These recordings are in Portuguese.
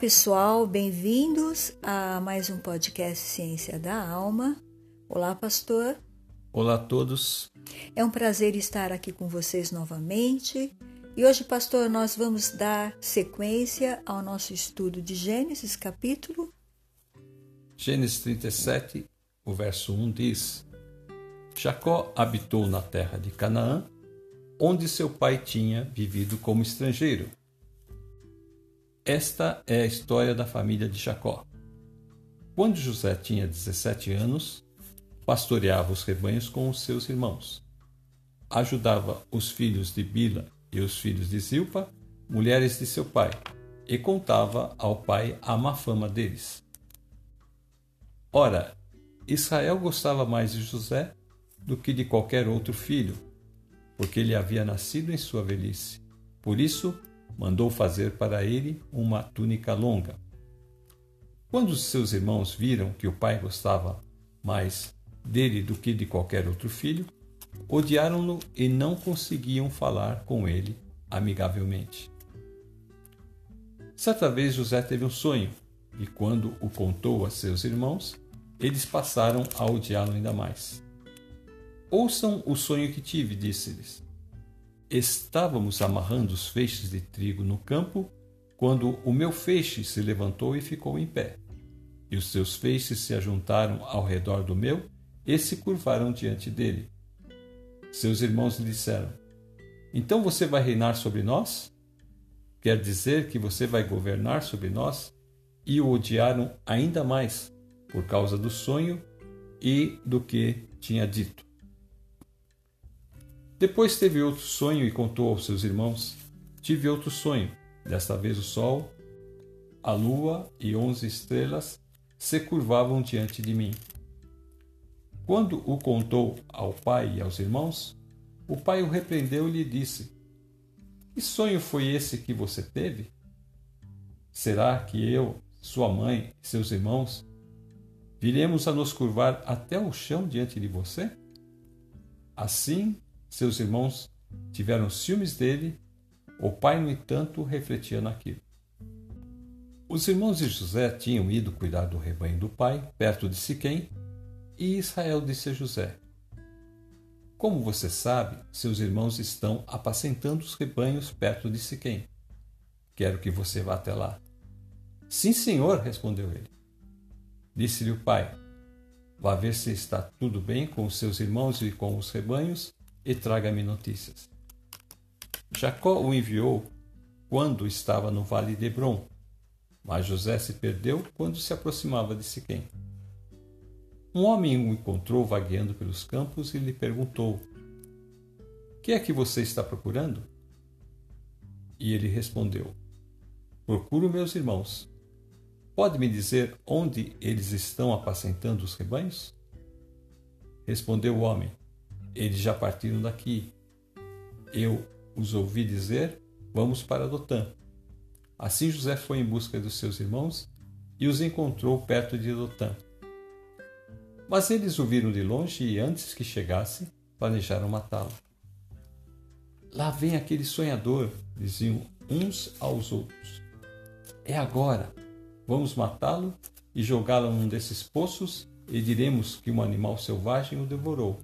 pessoal, bem-vindos a mais um podcast Ciência da Alma. Olá, pastor. Olá a todos. É um prazer estar aqui com vocês novamente. E hoje, pastor, nós vamos dar sequência ao nosso estudo de Gênesis, capítulo... Gênesis 37, o verso 1 diz: Jacó habitou na terra de Canaã, onde seu pai tinha vivido como estrangeiro. Esta é a história da família de Jacó. Quando José tinha 17 anos, pastoreava os rebanhos com os seus irmãos. Ajudava os filhos de Bila e os filhos de Zilpa, mulheres de seu pai, e contava ao pai a má fama deles. Ora, Israel gostava mais de José do que de qualquer outro filho, porque ele havia nascido em sua velhice. Por isso, mandou fazer para ele uma túnica longa. Quando os seus irmãos viram que o pai gostava mais dele do que de qualquer outro filho, odiaram-no e não conseguiam falar com ele amigavelmente. Certa vez José teve um sonho, e quando o contou a seus irmãos, eles passaram a odiá-lo ainda mais. Ouçam o sonho que tive, disse-lhes. Estávamos amarrando os feixes de trigo no campo, quando o meu feixe se levantou e ficou em pé. E os seus feixes se ajuntaram ao redor do meu e se curvaram diante dele. Seus irmãos lhe disseram: Então você vai reinar sobre nós? Quer dizer que você vai governar sobre nós? E o odiaram ainda mais por causa do sonho e do que tinha dito. Depois teve outro sonho e contou aos seus irmãos: Tive outro sonho. Desta vez o sol, a lua e 11 estrelas se curvavam diante de mim. Quando o contou ao pai e aos irmãos, o pai o repreendeu e lhe disse: Que sonho foi esse que você teve? Será que eu, sua mãe e seus irmãos viremos a nos curvar até o chão diante de você? Assim, seus irmãos tiveram ciúmes dele. O pai, no entanto, refletia naquilo. Os irmãos de José tinham ido cuidar do rebanho do pai, perto de Siquém, e Israel disse a José: Como você sabe, seus irmãos estão apacentando os rebanhos perto de Siquém. Quero que você vá até lá. Sim, senhor, respondeu ele. Disse-lhe o pai: Vá ver se está tudo bem com os seus irmãos e com os rebanhos, e traga-me notícias. Jacó o enviou quando estava no vale de Hebrom, mas José se perdeu quando se aproximava de Siquém. Um homem o encontrou vagueando pelos campos e lhe perguntou: Que é que você está procurando? E ele respondeu: Procuro meus irmãos. Pode me dizer onde eles estão apacentando os rebanhos? Respondeu o homem: Eles já partiram daqui. Eu os ouvi dizer: Vamos para Dotã. Assim José foi em busca dos seus irmãos e os encontrou perto de Dotã. Mas eles o viram de longe e, antes que chegasse, planejaram matá-lo. Lá vem aquele sonhador, diziam uns aos outros. É agora. Vamos matá-lo e jogá-lo num desses poços e diremos que um animal selvagem o devorou.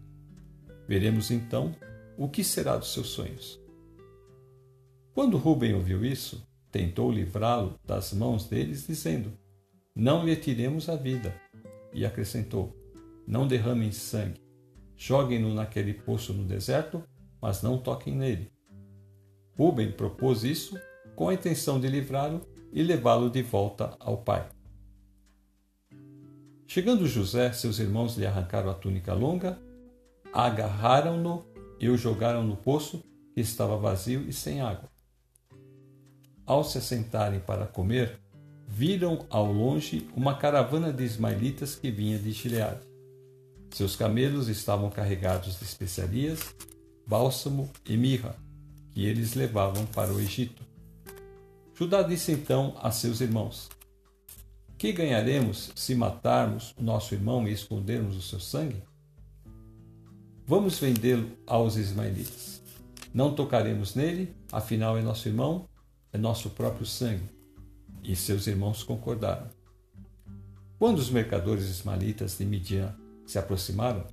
Veremos então o que será dos seus sonhos. Quando Rúben ouviu isso, tentou livrá-lo das mãos deles, dizendo: Não lhe tiremos a vida. E acrescentou: Não derramem sangue. Joguem-no naquele poço no deserto, mas não toquem nele. Rúben propôs isso com a intenção de livrá-lo e levá-lo de volta ao pai. Chegando José, seus irmãos lhe arrancaram a túnica longa, agarraram-no e o jogaram no poço, que estava vazio e sem água. Ao se assentarem para comer, viram ao longe uma caravana de ismaelitas que vinha de Gileade. Seus camelos estavam carregados de especiarias, bálsamo e mirra, que eles levavam para o Egito. Judá disse então a seus irmãos: Que ganharemos se matarmos o nosso irmão e escondermos o seu sangue? Vamos vendê-lo aos ismaelitas. Não tocaremos nele, afinal é nosso irmão, é nosso próprio sangue. e seus irmãos concordaram. Quando os mercadores ismaelitas de Midian se aproximaram,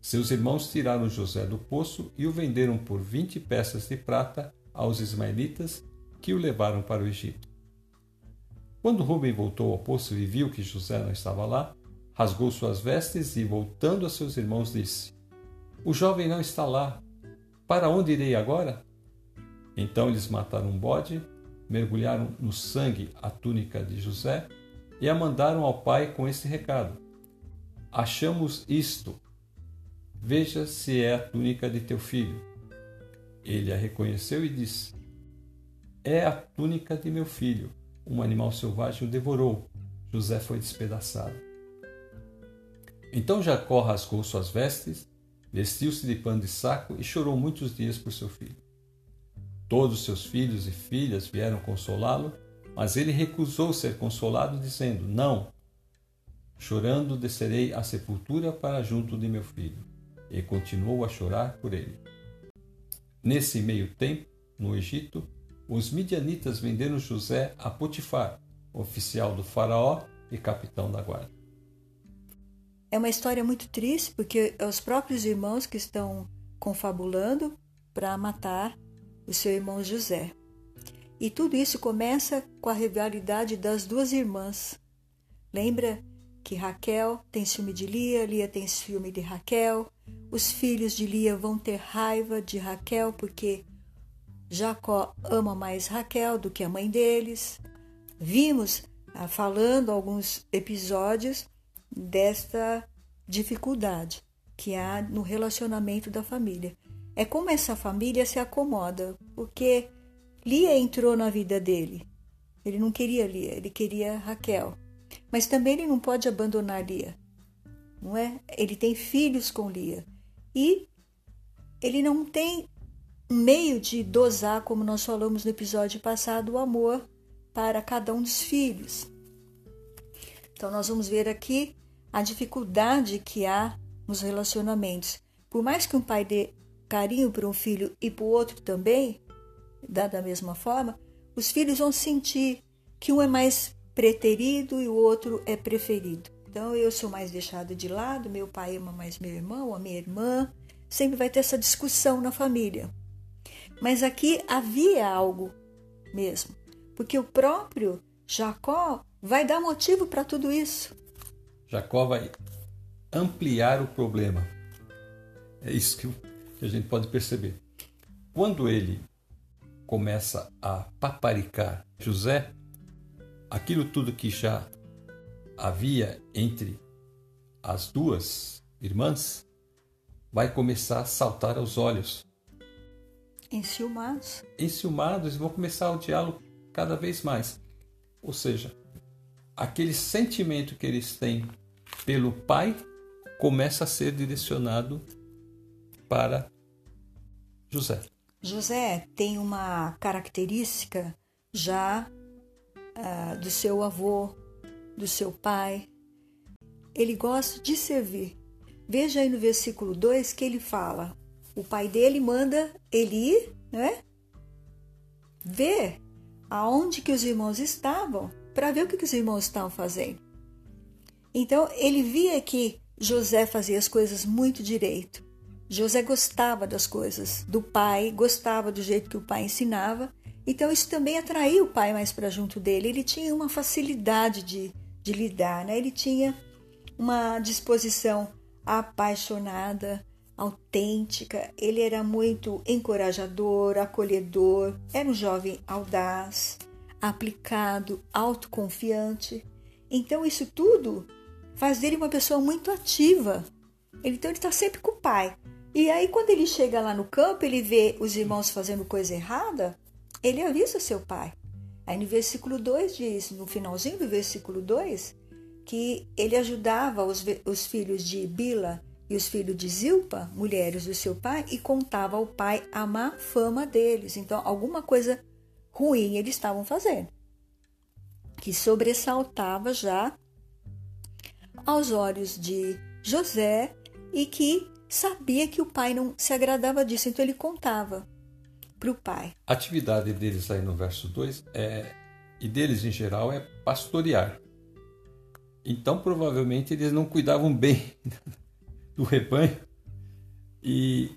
seus irmãos tiraram José do poço e o venderam por 20 peças de prata aos ismaelitas, que o levaram para o Egito. Quando Rúben voltou ao poço e viu que José não estava lá, rasgou suas vestes e, voltando a seus irmãos, disse: "O jovem não está lá. Para onde irei agora?" Então eles mataram um bode, mergulharam no sangue a túnica de José e a mandaram ao pai com este recado: "Achamos isto. Veja se é a túnica de teu filho." Ele a reconheceu e disse: "É a túnica de meu filho. Um animal selvagem o devorou. José foi despedaçado." Então Jacó rasgou suas vestes, vestiu-se de pano de saco e chorou muitos dias por seu filho. Todos seus filhos e filhas vieram consolá-lo, mas ele recusou ser consolado, dizendo: "Não, chorando descerei à sepultura para junto de meu filho." E continuou a chorar por ele. Nesse meio tempo, no Egito, os midianitas venderam José a Potifar, oficial do faraó e capitão da guarda. É uma história muito triste, porque é os próprios irmãos que estão confabulando para matar o seu irmão José. E tudo isso começa com a rivalidade das duas irmãs. Lembra que Raquel tem ciúme de Lia, Lia tem ciúme de Raquel. Os filhos de Lia vão ter raiva de Raquel, porque Jacó ama mais Raquel do que a mãe deles. Vimos falando alguns episódios desta dificuldade que há no relacionamento da família. É como essa família se acomoda, porque Lia entrou na vida dele. Ele não queria Lia, ele queria Raquel. Mas também ele não pode abandonar Lia, não é? Ele tem filhos com Lia e ele não tem meio de dosar, como nós falamos no episódio passado, o amor para cada um dos filhos. Então, nós vamos ver aqui a dificuldade que há nos relacionamentos. Por mais que um pai dê carinho para um filho e para o outro também, da mesma forma, os filhos vão sentir que um é mais preterido e o outro é preferido. Então, eu sou mais deixado de lado, meu pai ama mais meu irmão, a minha irmã. Sempre vai ter essa discussão na família. Mas aqui havia algo mesmo, porque o próprio Jacó vai dar motivo para tudo isso. Jacó vai ampliar o problema. É isso que a gente pode perceber. Quando ele começa a paparicar José, aquilo tudo que já havia entre as duas irmãs vai começar a saltar aos olhos. Enciumados. Enciumados, vão começar o diálogo cada vez mais. Ou seja, aquele sentimento que eles têm pelo pai começa a ser direcionado para José. José tem uma característica já do seu avô, do seu pai. Ele gosta de servir. Veja aí no versículo 2 que ele fala: o pai dele manda ele ir, né, ver aonde que os irmãos estavam, para ver o que os irmãos estavam fazendo. Então, ele via que José fazia as coisas muito direito. José gostava das coisas do pai, gostava do jeito que o pai ensinava. Então, isso também atraiu o pai mais para junto dele. Ele tinha uma facilidade de lidar, né? Ele tinha uma disposição apaixonada, autêntica, ele era muito encorajador, acolhedor, era um jovem audaz, aplicado, autoconfiante. Então, isso tudo faz dele uma pessoa muito ativa. Então, ele está sempre com o pai. E aí, quando ele chega lá no campo, ele vê os irmãos fazendo coisa errada, ele avisa seu pai. Aí, no versículo 2 diz, no finalzinho do versículo 2, que ele ajudava os filhos de Bila e os filhos de Zilpa, mulheres do seu pai, e contava ao pai a má fama deles. Então, alguma coisa ruim eles estavam fazendo, que sobressaltava já aos olhos de José e que sabia que o pai não se agradava disso. Então, ele contava para o pai. A atividade deles aí no verso 2 é e deles em geral é pastorear. Então, provavelmente, eles não cuidavam bem do rebanho. E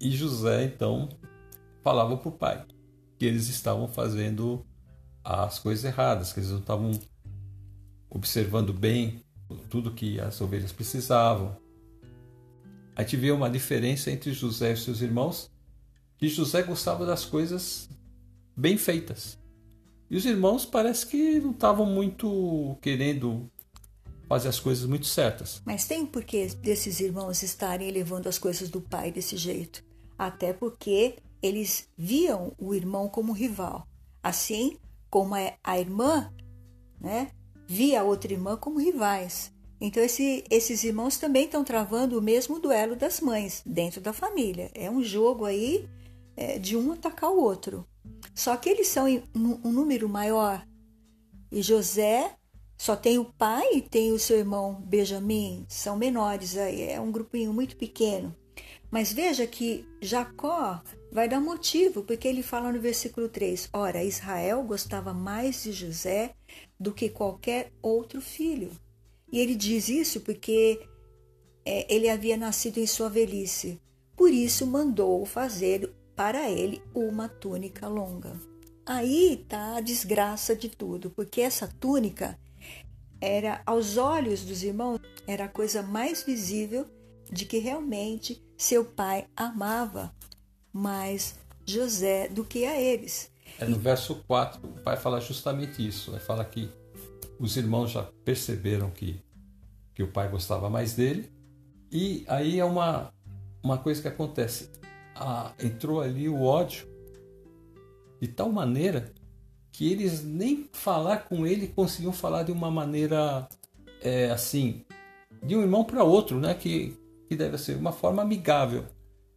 José, então, falava para o pai que eles estavam fazendo as coisas erradas, que eles não estavam observando bem tudo que as ovelhas precisavam. A gente vê uma diferença entre José e seus irmãos, que José gostava das coisas bem feitas. E os irmãos parece que não estavam muito querendo fazer as coisas muito certas. Mas tem porquê desses irmãos estarem levando as coisas do pai desse jeito. Até porque eles viam o irmão como rival. Assim como a irmã, né, via a outra irmã como rivais. Então esses irmãos também estão travando o mesmo duelo das mães dentro da família. É um jogo aí de um atacar o outro. Só que eles são um número maior. E José só tem o pai e tem o seu irmão Benjamim. São menores aí, é um grupinho muito pequeno. Mas veja que Jacó vai dar motivo, porque ele fala no versículo 3. Ora, Israel gostava mais de José do que qualquer outro filho. E ele diz isso porque ele havia nascido em sua velhice. Por isso mandou fazer para ele uma túnica longa. Aí está a desgraça de tudo, porque essa túnica era, aos olhos dos irmãos, era a coisa mais visível de que realmente seu pai amava mais José do que a eles. No verso 4, o pai fala justamente isso, né? Fala que os irmãos já perceberam que o pai gostava mais dele, e aí é uma coisa que acontece. Entrou ali o ódio de tal maneira que eles nem falar com ele conseguiam falar de uma maneira assim, de um irmão para outro, né? Que deve ser uma forma amigável.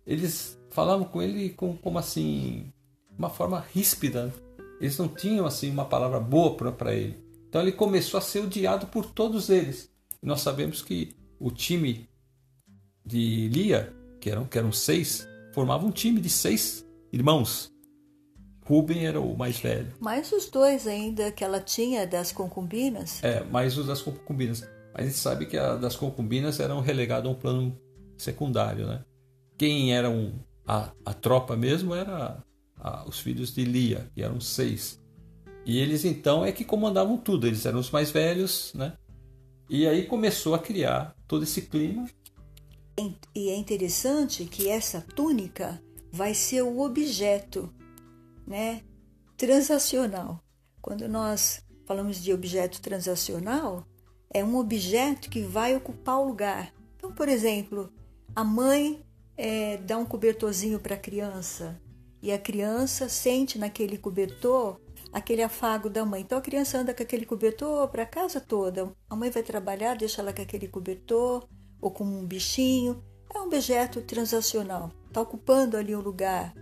Eles falavam com ele como assim, uma forma ríspida, né? Eles não tinham assim uma palavra boa para ele. Então ele começou a ser odiado por todos eles. E nós sabemos que o time de Lia, que eram 6, formava um time de 6 irmãos. Rúben era o mais velho. Mais os 2 ainda que ela tinha das concubinas. Mais os das concubinas. Mas a gente sabe que a das concubinas eram relegadas a um plano secundário, né? Quem era a tropa mesmo era os filhos de Lia, que eram 6. E eles então que comandavam tudo. Eles eram os mais velhos, né? E aí começou a criar todo esse clima. E é interessante que essa túnica vai ser o objeto, né, transacional. Quando nós falamos de objeto transacional, é um objeto que vai ocupar o lugar. Então, por exemplo, a mãe dá um cobertorzinho para a criança e a criança sente naquele cobertor aquele afago da mãe. Então, a criança anda com aquele cobertor para a casa toda. A mãe vai trabalhar, deixa ela com aquele cobertor ou como um bichinho, é um objeto transacional, está ocupando ali um lugar,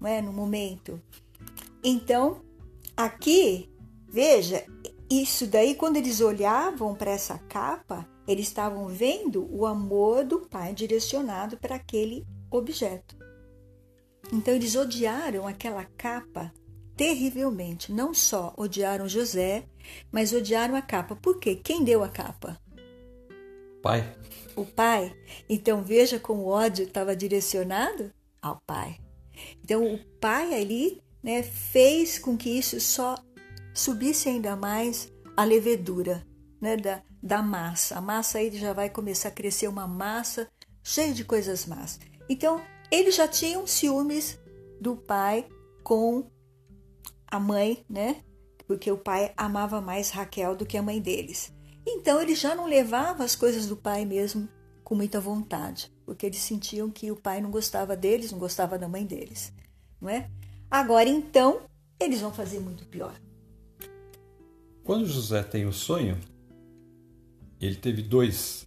não é? No momento. Então, aqui, veja, isso daí, quando eles olhavam para essa capa, eles estavam vendo o amor do pai direcionado para aquele objeto. Então, eles odiaram aquela capa terrivelmente. Não só odiaram José, mas odiaram a capa. Por quê? Quem deu a capa? Pai. O pai. Então veja como o ódio estava direcionado ao pai. Então o pai ali, né, fez com que isso só subisse ainda mais a levedura, né, da massa. A massa aí já vai começar a crescer, uma massa cheia de coisas más. Então eles já tinham ciúmes do pai com a mãe, né? Porque o pai amava mais Raquel do que a mãe deles. Então, ele já não levava as coisas do pai mesmo com muita vontade, porque eles sentiam que o pai não gostava deles, não gostava da mãe deles, não é? Agora, então, eles vão fazer muito pior. Quando José tem o sonho, ele teve 2.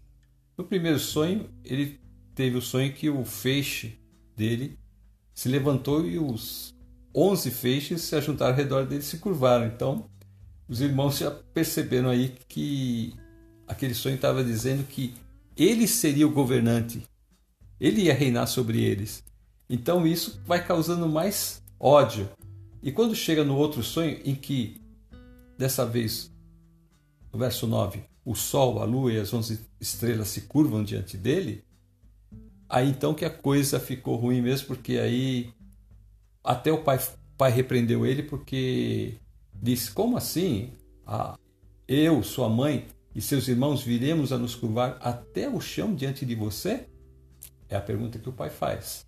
No primeiro sonho, ele teve o sonho que o feixe dele se levantou e os 11 feixes se juntaram ao redor dele e se curvaram. Então, os irmãos já perceberam aí que aquele sonho estava dizendo que ele seria o governante. Ele ia reinar sobre eles. Então isso vai causando mais ódio. E quando chega no outro sonho, em que, dessa vez, no verso 9, o sol, a lua e as 11 estrelas se curvam diante dele, aí então que a coisa ficou ruim mesmo, porque aí até o pai repreendeu ele, porque disse: como assim? Eu, sua mãe e seus irmãos viremos a nos curvar até o chão diante de você? É a pergunta que o pai faz.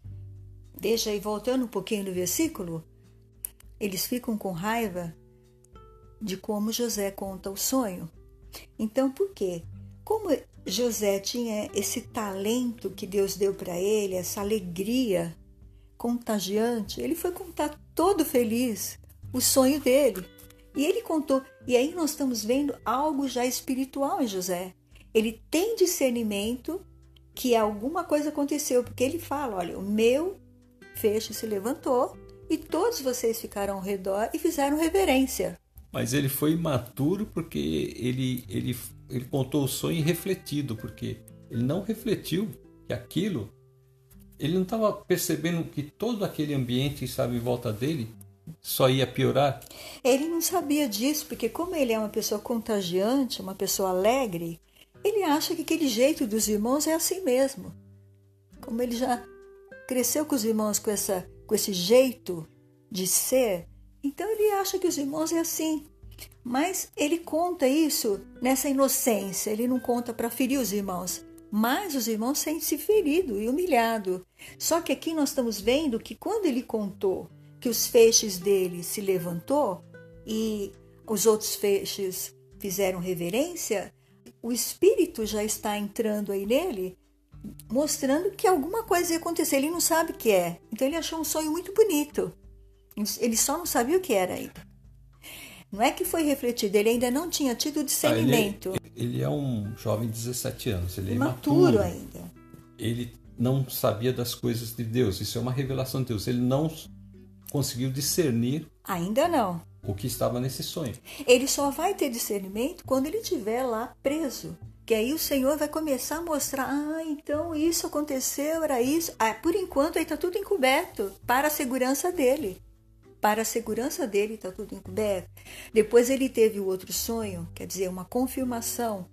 Deixa aí, voltando um pouquinho no versículo, eles ficam com raiva de como José conta o sonho. Então, por quê? Como José tinha esse talento que Deus deu para ele, essa alegria contagiante, ele foi contar todo feliz o sonho dele. E ele contou, e aí nós estamos vendo algo já espiritual em José. Ele tem discernimento que alguma coisa aconteceu, porque ele fala: olha, o meu feixe se levantou e todos vocês ficaram ao redor e fizeram reverência. Mas ele foi imaturo, porque ele contou o sonho refletido, porque ele não refletiu que aquilo, ele não estava percebendo que todo aquele ambiente que estava em volta dele só ia piorar. Ele não sabia disso, porque como ele é uma pessoa contagiante, uma pessoa alegre, ele acha que aquele jeito dos irmãos é assim mesmo. Como ele já cresceu com os irmãos com esse jeito de ser, então ele acha que os irmãos é assim. Mas ele conta isso nessa inocência, ele não conta para ferir os irmãos, mas os irmãos sentem-se feridos e humilhados. Só que aqui nós estamos vendo que quando ele contou que os feixes dele se levantou e os outros feixes fizeram reverência, o Espírito já está entrando aí nele, mostrando que alguma coisa ia acontecer. Ele não sabe o que é. Então ele achou um sonho muito bonito. Ele só não sabia o que era ainda. Não é que foi refletido, ele ainda não tinha tido discernimento. Ele é um jovem de 17 anos, ele é imaturo ainda. Ele não sabia das coisas de Deus. Isso é uma revelação de Deus. Ele não conseguiu discernir. Ainda não. O que estava nesse sonho. Ele só vai ter discernimento quando ele estiver lá preso. Que aí o Senhor vai começar a mostrar: ah, então isso aconteceu, era isso. Ah, por enquanto aí está tudo encoberto para a segurança dele. Para a segurança dele está tudo encoberto. Depois ele teve o outro sonho, quer dizer, uma confirmação.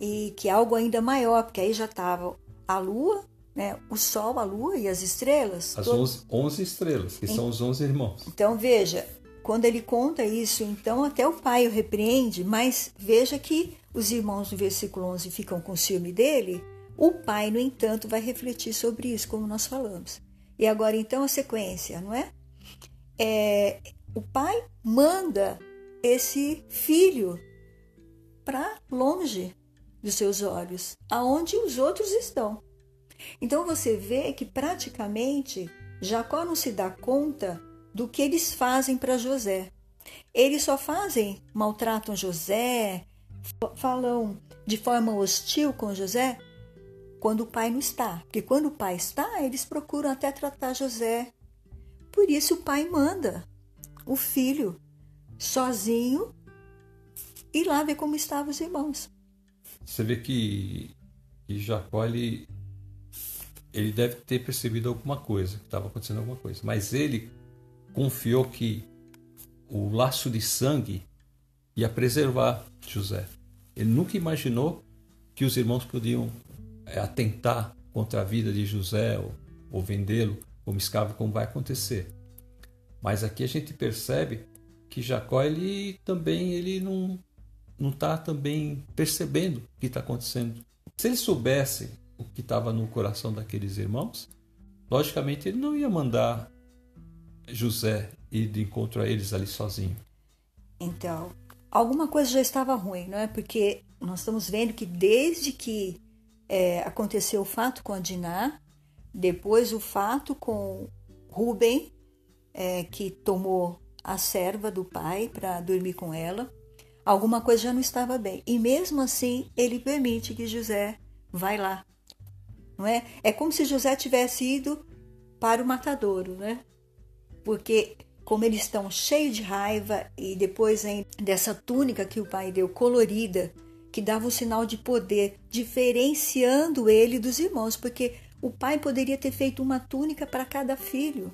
E que é algo ainda maior, porque aí já estava a lua, né? O sol, a lua e as estrelas. As 11 estrelas, que são os 11 irmãos. Então veja, quando ele conta isso, então até o pai o repreende, mas veja que os irmãos no versículo 11 ficam com ciúme dele. O pai, no entanto, vai refletir sobre isso, como nós falamos. E agora então a sequência, não é? O pai manda esse filho para longe dos seus olhos, aonde os outros estão. Então você vê que praticamente Jacó não se dá conta do que eles fazem para José. Eles só fazem, maltratam José, falam de forma hostil com José quando o pai não está. Porque quando o pai está, eles procuram até tratar José. Por isso o pai manda o filho sozinho ir lá ver como estavam os irmãos. Você vê que Jacó, ele deve ter percebido alguma coisa, que estava acontecendo alguma coisa. Mas ele confiou que o laço de sangue ia preservar José. Ele nunca imaginou que os irmãos podiam atentar contra a vida de José ou vendê-lo como escravo, como vai acontecer. Mas aqui a gente percebe que Jacó ele também não está também percebendo o que está acontecendo. Se ele soubesse o que estava no coração daqueles irmãos, logicamente ele não ia mandar José ir de encontro a eles ali sozinho. Então, alguma coisa já estava ruim, não é? Porque nós estamos vendo que desde que aconteceu o fato com a Diná, depois o fato com Rúben, que tomou a serva do pai para dormir com ela, alguma coisa já não estava bem. E mesmo assim, ele permite que José vai lá. Não é? É como se José tivesse ido para o matadouro, né? Porque como eles estão cheios de raiva, e depois hein, dessa túnica que o pai deu, colorida, que dava um sinal de poder, diferenciando ele dos irmãos, porque O pai poderia ter feito uma túnica para cada filho.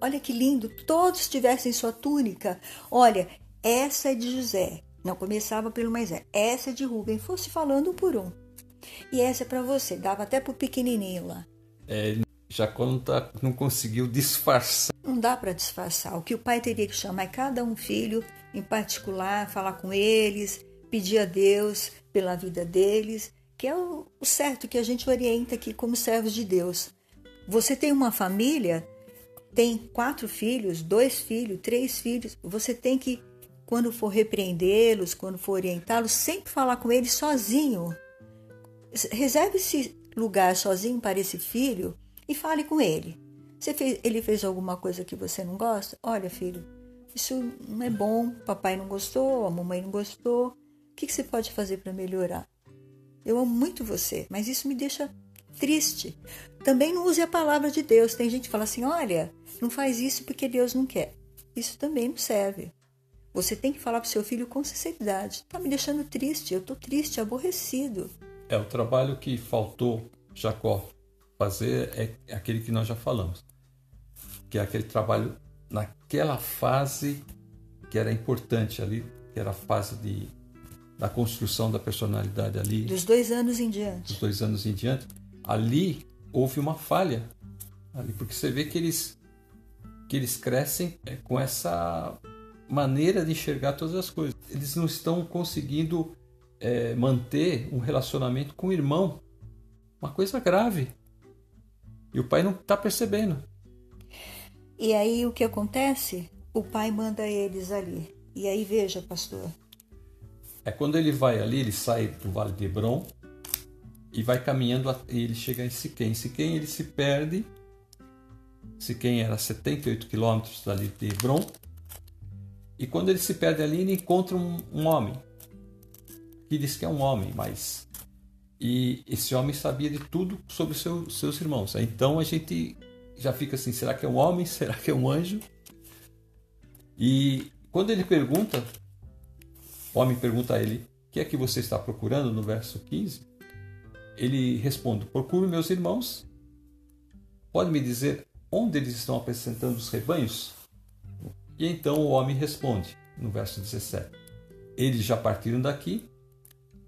Olha que lindo, todos tivessem sua túnica. Olha, essa é de José. Não começava pelo Moisés. Essa é de Rubem, fosse falando um por um. E essa é para você, dava até para o pequenininho lá. Jacó não conseguiu disfarçar. Não dá para disfarçar. O que o pai teria que chamar é cada um filho em particular, falar com eles, pedir a Deus pela vida deles, que é o certo que a gente orienta aqui como servos de Deus. Você tem uma família, tem 4 filhos, 2 filhos, 3 filhos, você tem que, quando for repreendê-los, quando for orientá-los, sempre falar com eles sozinho. Reserve esse lugar sozinho para esse filho e fale com ele. Ele fez alguma coisa que você não gosta? Olha, filho, isso não é bom, papai não gostou, a mamãe não gostou. O que você pode fazer para melhorar? Eu amo muito você, mas isso me deixa triste. Também não use a palavra de Deus. Tem gente que fala assim, olha, não faz isso porque Deus não quer. Isso também não serve. Você tem que falar para o seu filho com sinceridade. Está me deixando triste, eu estou triste, aborrecido. É, o trabalho que faltou Jacó fazer é aquele que nós já falamos, que é aquele trabalho naquela fase que era importante ali, que era a fase da construção da personalidade ali. Dos 2 anos em diante. Dos 2 anos em diante. Ali houve uma falha, ali, porque você vê que eles crescem com essa maneira de enxergar todas as coisas. Eles não estão conseguindo manter um relacionamento com o irmão. Uma coisa grave. E o pai não está percebendo. E aí o que acontece? O pai manda eles ali. E aí veja, pastor. Quando ele vai ali, ele sai do Vale de Hebrom e vai caminhando e ele chega em Siquém. Em Siquém ele se perde. Siquém era 78 quilômetros dali de Hebrom. E quando ele se perde ali, ele encontra um homem. Que diz que é um homem, mas... E esse homem sabia de tudo sobre seus irmãos. Então a gente já fica assim, será que é um homem? Será que é um anjo? E quando ele pergunta, o homem pergunta a ele, o que é que você está procurando? No verso 15, ele responde, procuro meus irmãos. Pode me dizer onde eles estão apacentando os rebanhos? E então o homem responde, no verso 17, eles já partiram daqui.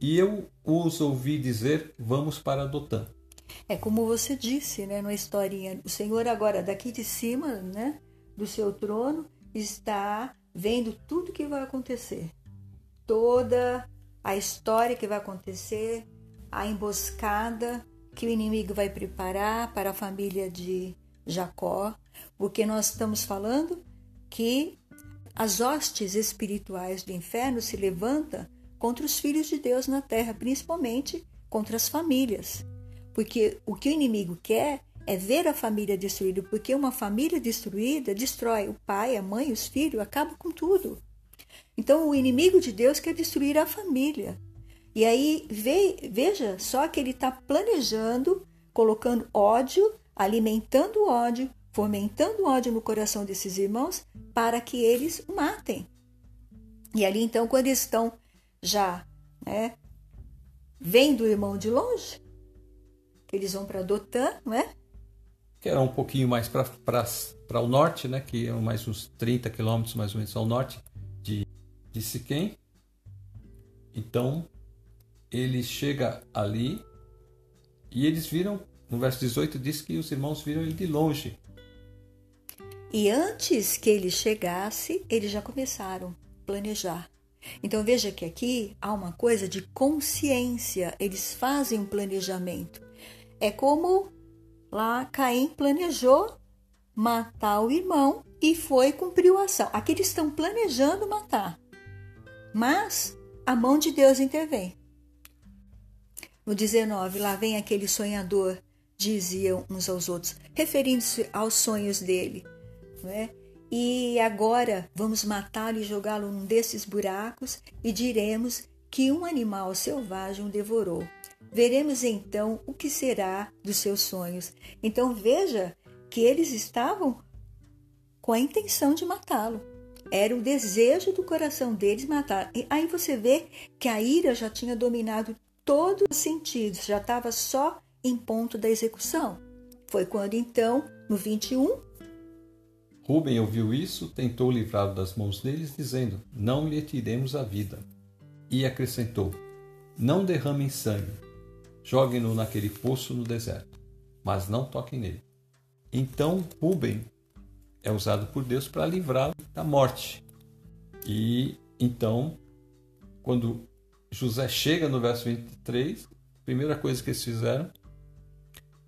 E eu os ouvi dizer, vamos para Dotã. É como você disse, né, numa historinha. O Senhor agora, daqui de cima, né, do seu trono, está vendo tudo que vai acontecer. Toda a história que vai acontecer, a emboscada que o inimigo vai preparar para a família de Jacó. Porque nós estamos falando que as hostes espirituais do inferno se levantam contra os filhos de Deus na terra, principalmente contra as famílias. Porque o que o inimigo quer é ver a família destruída, porque uma família destruída destrói o pai, a mãe, os filhos, acaba com tudo. Então o inimigo de Deus quer destruir a família. E aí veja só que ele está planejando, colocando ódio, alimentando o ódio, fomentando o ódio no coração desses irmãos para que eles o matem. E ali então, quando eles estão já, né, vendo o irmão de longe, eles vão para Dotã, não é? Que era um pouquinho mais para o norte, né? Que eram mais uns 30 quilômetros mais ou menos ao norte de Siquém. Então, ele chega ali e eles viram, no verso 18 diz que os irmãos viram ele de longe. E antes que ele chegasse, eles já começaram a planejar. Então veja que aqui há uma coisa de consciência, eles fazem um planejamento. É como lá Caim planejou matar o irmão e foi cumpriu a ação. Aqui eles estão planejando matar, mas a mão de Deus intervém. No 19, lá vem aquele sonhador, diziam uns aos outros, referindo-se aos sonhos dele, não é? E agora vamos matá-lo e jogá-lo num desses buracos e diremos que um animal selvagem o devorou. Veremos então o que será dos seus sonhos. Então veja que eles estavam com a intenção de matá-lo. Era o desejo do coração deles matar. E aí você vê que a ira já tinha dominado todos os sentidos, já estava só em ponto da execução. Foi quando então, no 21, Rúben ouviu isso, tentou livrá-lo das mãos deles, dizendo, não lhe tiremos a vida. E acrescentou, não derramem sangue, joguem-no naquele poço no deserto, mas não toquem nele. Então Rúben é usado por Deus para livrá-lo da morte. E então, quando José chega no verso 23, a primeira coisa que eles fizeram,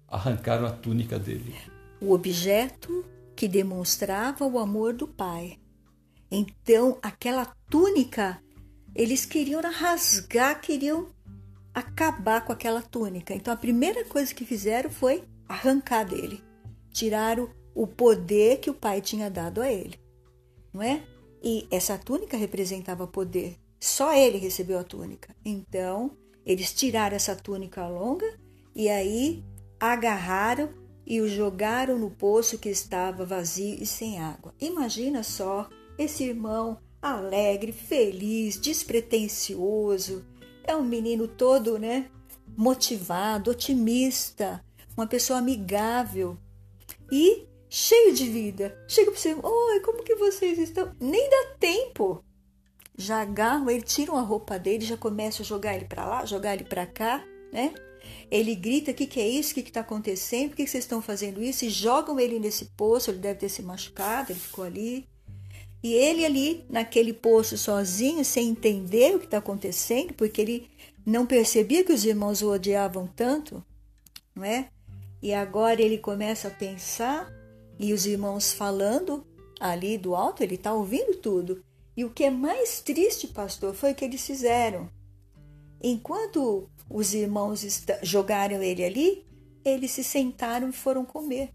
arrancaram a túnica dele. O objeto que demonstrava o amor do pai. Então, aquela túnica, eles queriam rasgar, queriam acabar com aquela túnica. Então, a primeira coisa que fizeram foi arrancar dele. Tiraram o poder que o pai tinha dado a ele, não é? E essa túnica representava poder. Só ele recebeu a túnica. Então, eles tiraram essa túnica longa e aí agarraram e o jogaram no poço que estava vazio e sem água. Imagina só esse irmão alegre, feliz, despretensioso. É um menino todo, né? Motivado, otimista, uma pessoa amigável e cheio de vida. Chega para você, oi, como que vocês estão? Nem dá tempo. Já agarram ele, tiram a roupa dele, já começam a jogar ele para lá, jogar ele para cá, né? Ele grita, o que é isso, o que está acontecendo, por que vocês estão fazendo isso? E jogam ele nesse poço, ele deve ter se machucado, ele ficou ali. E ele ali, naquele poço sozinho, sem entender o que está acontecendo, porque ele não percebia que os irmãos o odiavam tanto, não é? E agora ele começa a pensar, e os irmãos falando ali do alto, ele está ouvindo tudo. E o que é mais triste, pastor, foi o que eles fizeram. Enquanto os irmãos jogaram ele ali, eles se sentaram e foram comer.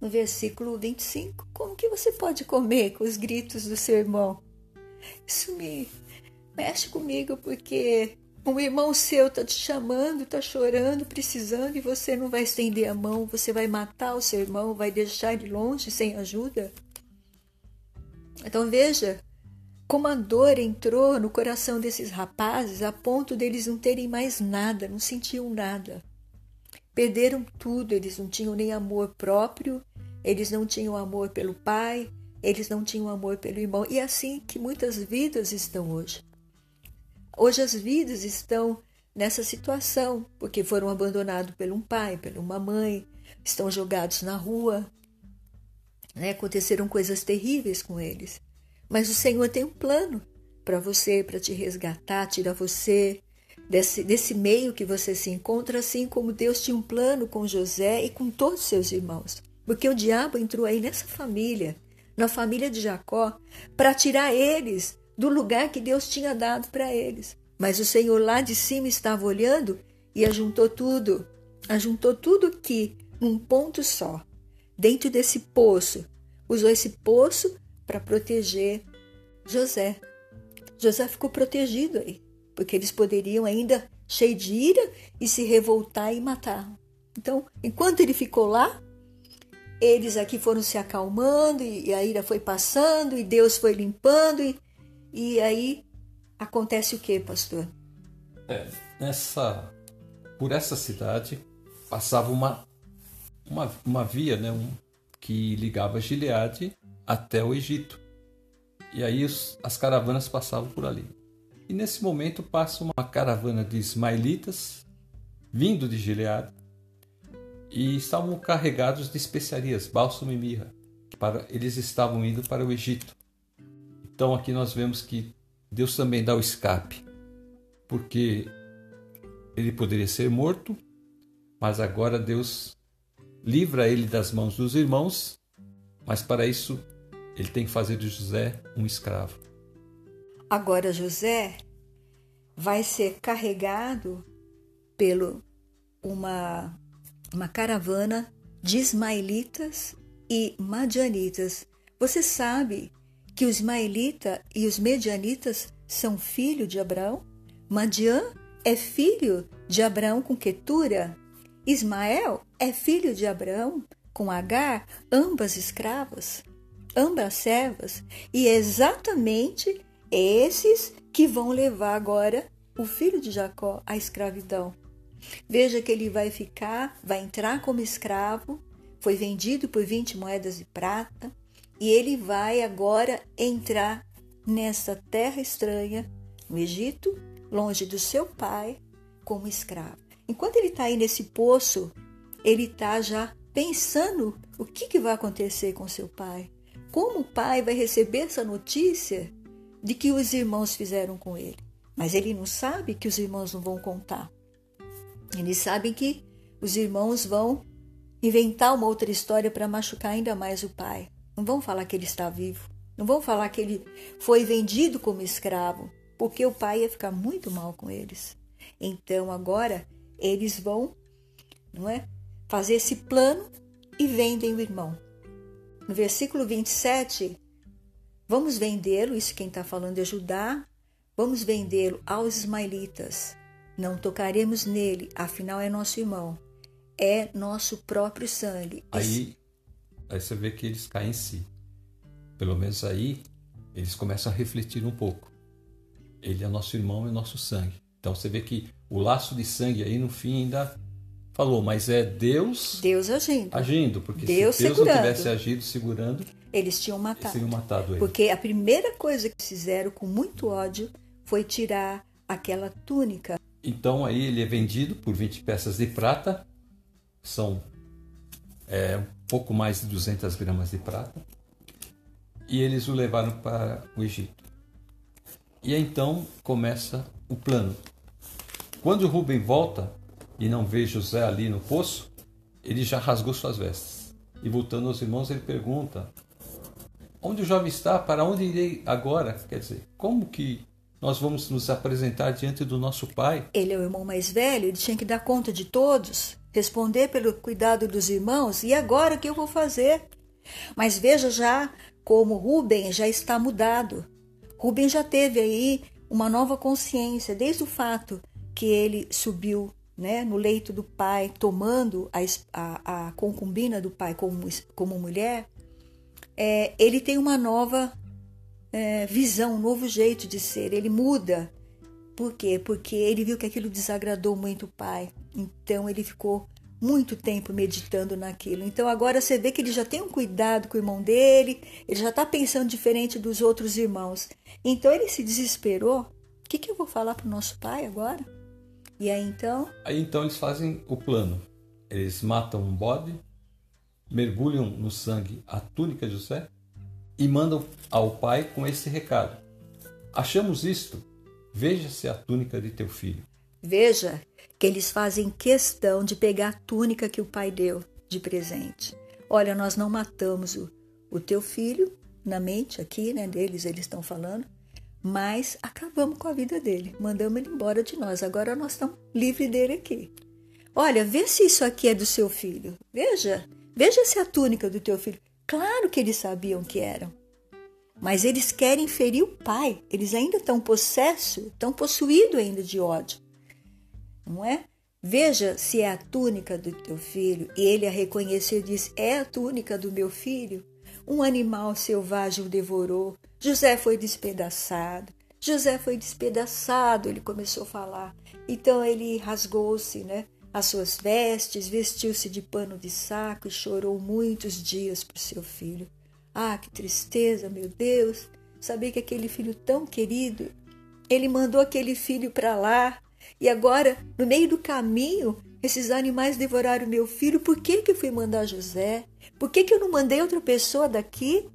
No versículo 25, como que você pode comer com os gritos do seu irmão? Isso me mexe comigo, porque um irmão seu está te chamando, está chorando, precisando, e você não vai estender a mão, você vai matar o seu irmão, vai deixar ele longe sem ajuda? Então veja como a dor entrou no coração desses rapazes a ponto deles não terem mais nada, não sentiam nada. Perderam tudo, eles não tinham nem amor próprio, eles não tinham amor pelo pai, eles não tinham amor pelo irmão. E é assim que muitas vidas estão hoje. Hoje as vidas estão nessa situação, porque foram abandonados por um pai, por uma mãe, estão jogados na rua, né? Aconteceram coisas terríveis com eles. Mas o Senhor tem um plano para você, para te resgatar, tirar você desse meio que você se encontra, assim como Deus tinha um plano com José e com todos os seus irmãos. Porque o diabo entrou aí nessa família, na família de Jacó, para tirar eles do lugar que Deus tinha dado para eles. Mas o Senhor lá de cima estava olhando e ajuntou tudo aqui num ponto só, dentro desse poço. Usou esse poço para proteger José. José ficou protegido aí, porque eles poderiam ainda, cheio de ira, e se revoltar e matar. Então, enquanto ele ficou lá, eles aqui foram se acalmando, e a ira foi passando, e Deus foi limpando, e aí acontece o quê, pastor? Por essa cidade passava uma via, né, que ligava Gileade até o Egito. E aí as caravanas passavam por ali. E nesse momento passa uma caravana de ismaelitas vindo de Gileade e estavam carregados de especiarias, bálsamo e mirra. Eles estavam indo para o Egito. Então aqui nós vemos que Deus também dá o escape, porque ele poderia ser morto, mas agora Deus livra ele das mãos dos irmãos, mas para isso ele tem que fazer de José um escravo. Agora José vai ser carregado por uma caravana de ismaelitas e madianitas. Você sabe que os ismaelitas e os medianitas são filhos de Abraão? Madian é filho de Abraão com Quetura. Ismael é filho de Abraão com Agar, ambas escravas. Ambas servas, e é exatamente esses que vão levar agora o filho de Jacó à escravidão. Veja que ele vai entrar como escravo, foi vendido por 20 moedas de prata, e ele vai agora entrar nessa terra estranha, no Egito, longe do seu pai, como escravo. Enquanto ele está aí nesse poço, ele está já pensando o que vai acontecer com seu pai. Como o pai vai receber essa notícia de que os irmãos fizeram com ele? Mas ele não sabe que os irmãos não vão contar. Eles sabem que os irmãos vão inventar uma outra história para machucar ainda mais o pai. Não vão falar que ele está vivo. Não vão falar que ele foi vendido como escravo, porque o pai ia ficar muito mal com eles. Então agora eles vão, não é, fazer esse plano e vendem o irmão. No versículo 27, vamos vendê-lo, isso quem está falando é Judá, vamos vendê-lo aos ismaelitas. Não tocaremos nele, afinal é nosso irmão, é nosso próprio sangue. Aí você vê que eles caem em si. Pelo menos aí eles começam a refletir um pouco. Ele é nosso irmão, é nosso sangue. Então você vê que o laço de sangue aí no fim ainda falou, mas é Deus agindo, porque se Deus não tivesse agido segurando, eles tinham matado ele. Porque a primeira coisa que fizeram com muito ódio foi tirar aquela túnica. Então aí ele é vendido por 20 peças de prata, são um pouco mais de 200 gramas de prata, e eles o levaram para o Egito. E então começa o plano. Quando Rubem volta e não vê José ali no poço, ele já rasgou suas vestes. E voltando aos irmãos, ele pergunta, onde o jovem está? Para onde irei agora? Quer dizer, como que nós vamos nos apresentar diante do nosso pai? Ele é o irmão mais velho, ele tinha que dar conta de todos, responder pelo cuidado dos irmãos, e agora o que eu vou fazer? Mas veja já como Rubem já está mudado. Rubem já teve aí uma nova consciência, desde o fato que ele subiu, né, no leito do pai, tomando a concubina do pai como mulher. Ele tem uma nova visão, um novo jeito de ser. Ele muda. Por quê? Porque ele viu que aquilo desagradou muito o pai. Então ele ficou muito tempo meditando naquilo. Então agora você vê que ele já tem um cuidado com o irmão dele, ele já está pensando diferente dos outros irmãos. Então ele se desesperou. O que eu vou falar para o nosso pai agora? E aí então? Aí então eles fazem o plano. Eles matam um bode, mergulham no sangue a túnica de José e mandam ao pai com esse recado. Achamos isto, veja-se a túnica de teu filho. Veja que eles fazem questão de pegar a túnica que o pai deu de presente. Olha, nós não matamos o teu filho, na mente aqui, né, deles, eles estão falando, mas acabamos com a vida dele, mandamos ele embora de nós, agora nós estamos livres dele aqui. Olha, vê se isso aqui é do seu filho, veja se a túnica do teu filho. Claro que eles sabiam que eram, mas eles querem ferir o pai. Eles ainda estão possuídos ainda de ódio, não é? Veja se é a túnica do teu filho. E ele a reconheceu e disse, é a túnica do meu filho? Um animal selvagem o devorou. José foi despedaçado. Ele começou a falar. Então ele rasgou-se, né? As suas vestes, vestiu-se de pano de saco e chorou muitos dias por seu filho. Ah, que tristeza, meu Deus! Saber que aquele filho tão querido, ele mandou aquele filho para lá, e agora, no meio do caminho, esses animais devoraram meu filho. Por que eu fui mandar José? Por que eu não mandei outra pessoa daqui,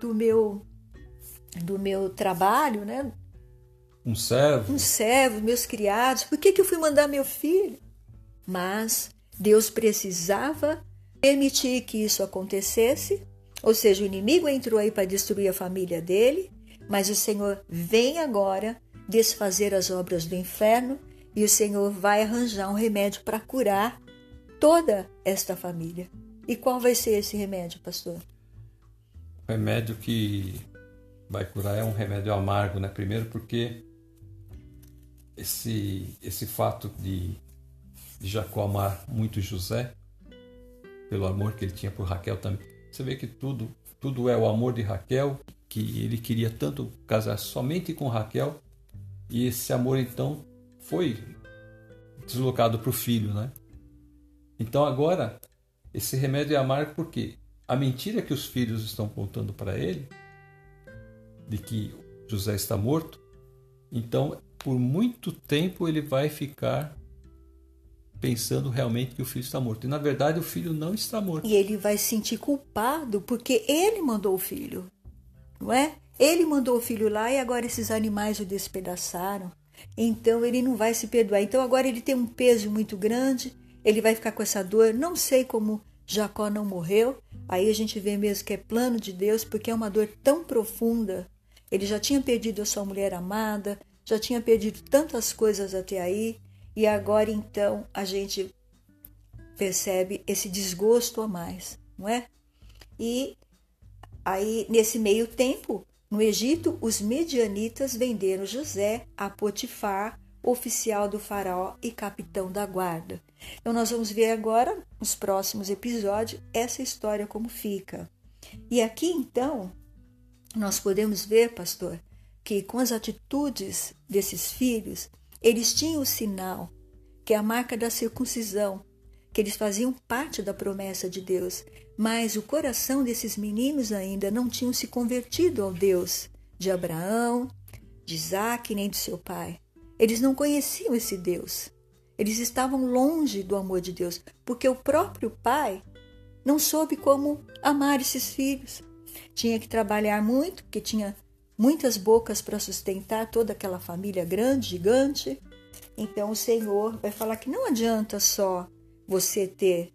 do meu trabalho, né? Um servo, meus criados. Por que eu fui mandar meu filho? Mas Deus precisava permitir que isso acontecesse. Ou seja, o inimigo entrou aí para destruir a família dele. Mas o Senhor vem agora desfazer as obras do inferno. E o Senhor vai arranjar um remédio para curar toda esta família. E qual vai ser esse remédio, pastor? O remédio que vai curar é um remédio amargo, né? Primeiro porque esse fato de Jacó amar muito José, pelo amor que ele tinha por Raquel também. Você vê que tudo é o amor de Raquel, que ele queria tanto casar somente com Raquel, e esse amor então foi deslocado para o filho, né? Então agora, esse remédio é amargo porque a mentira que os filhos estão contando para ele, de que José está morto, então por muito tempo ele vai ficar pensando realmente que o filho está morto. E na verdade o filho não está morto. E ele vai se sentir culpado porque ele mandou o filho, não é? Ele mandou o filho lá e agora esses animais o despedaçaram. Então ele não vai se perdoar. Então agora ele tem um peso muito grande, ele vai ficar com essa dor. Não sei como Jacó não morreu. Aí a gente vê mesmo que é plano de Deus, porque é uma dor tão profunda. Ele já tinha perdido a sua mulher amada, já tinha perdido tantas coisas até aí. E agora então a gente percebe esse desgosto a mais, não é? E aí nesse meio tempo, no Egito, os medianitas venderam José a Potifar, oficial do faraó e capitão da guarda. Então nós vamos ver agora, nos próximos episódios, essa história como fica. E aqui então, nós podemos ver, pastor, que com as atitudes desses filhos, eles tinham o sinal, que é a marca da circuncisão, que eles faziam parte da promessa de Deus, mas o coração desses meninos ainda não tinham se convertido ao Deus de Abraão, de Isaque, nem de seu pai. Eles não conheciam esse Deus. Eles estavam longe do amor de Deus, porque o próprio pai não soube como amar esses filhos. Tinha que trabalhar muito, porque tinha muitas bocas para sustentar toda aquela família grande, gigante. Então o Senhor vai falar que não adianta só você ter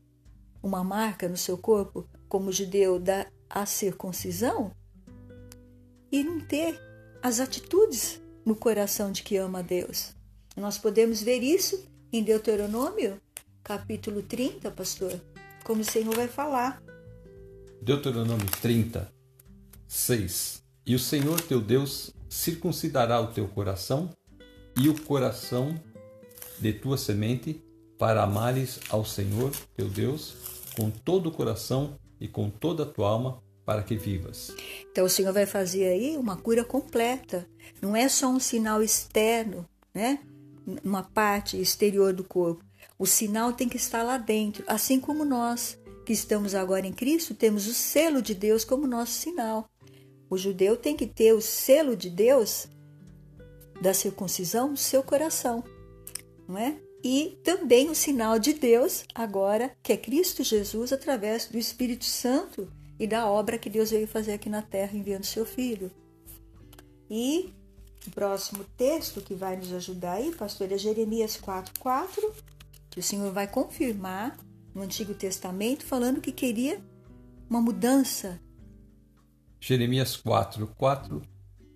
uma marca no seu corpo, como judeu, da circuncisão, e não ter as atitudes no coração de que ama a Deus. Nós podemos ver isso em Deuteronômio, capítulo 30, pastor, como o Senhor vai falar. Deuteronômio 30, 6. E o Senhor teu Deus circuncidará o teu coração e o coração de tua semente, para amares ao Senhor, teu Deus, com todo o coração e com toda a tua alma, para que vivas. Então o Senhor vai fazer aí uma cura completa. Não é só um sinal externo, né? Uma parte exterior do corpo. O sinal tem que estar lá dentro. Assim como nós, que estamos agora em Cristo, temos o selo de Deus como nosso sinal. O judeu tem que ter o selo de Deus da circuncisão no seu coração, não é? E também o sinal de Deus agora, que é Cristo Jesus, através do Espírito Santo e da obra que Deus veio fazer aqui na terra, enviando seu Filho. E o próximo texto que vai nos ajudar aí, pastor, é Jeremias 4,4, que o Senhor vai confirmar no Antigo Testamento, falando que queria uma mudança. Jeremias 4,4: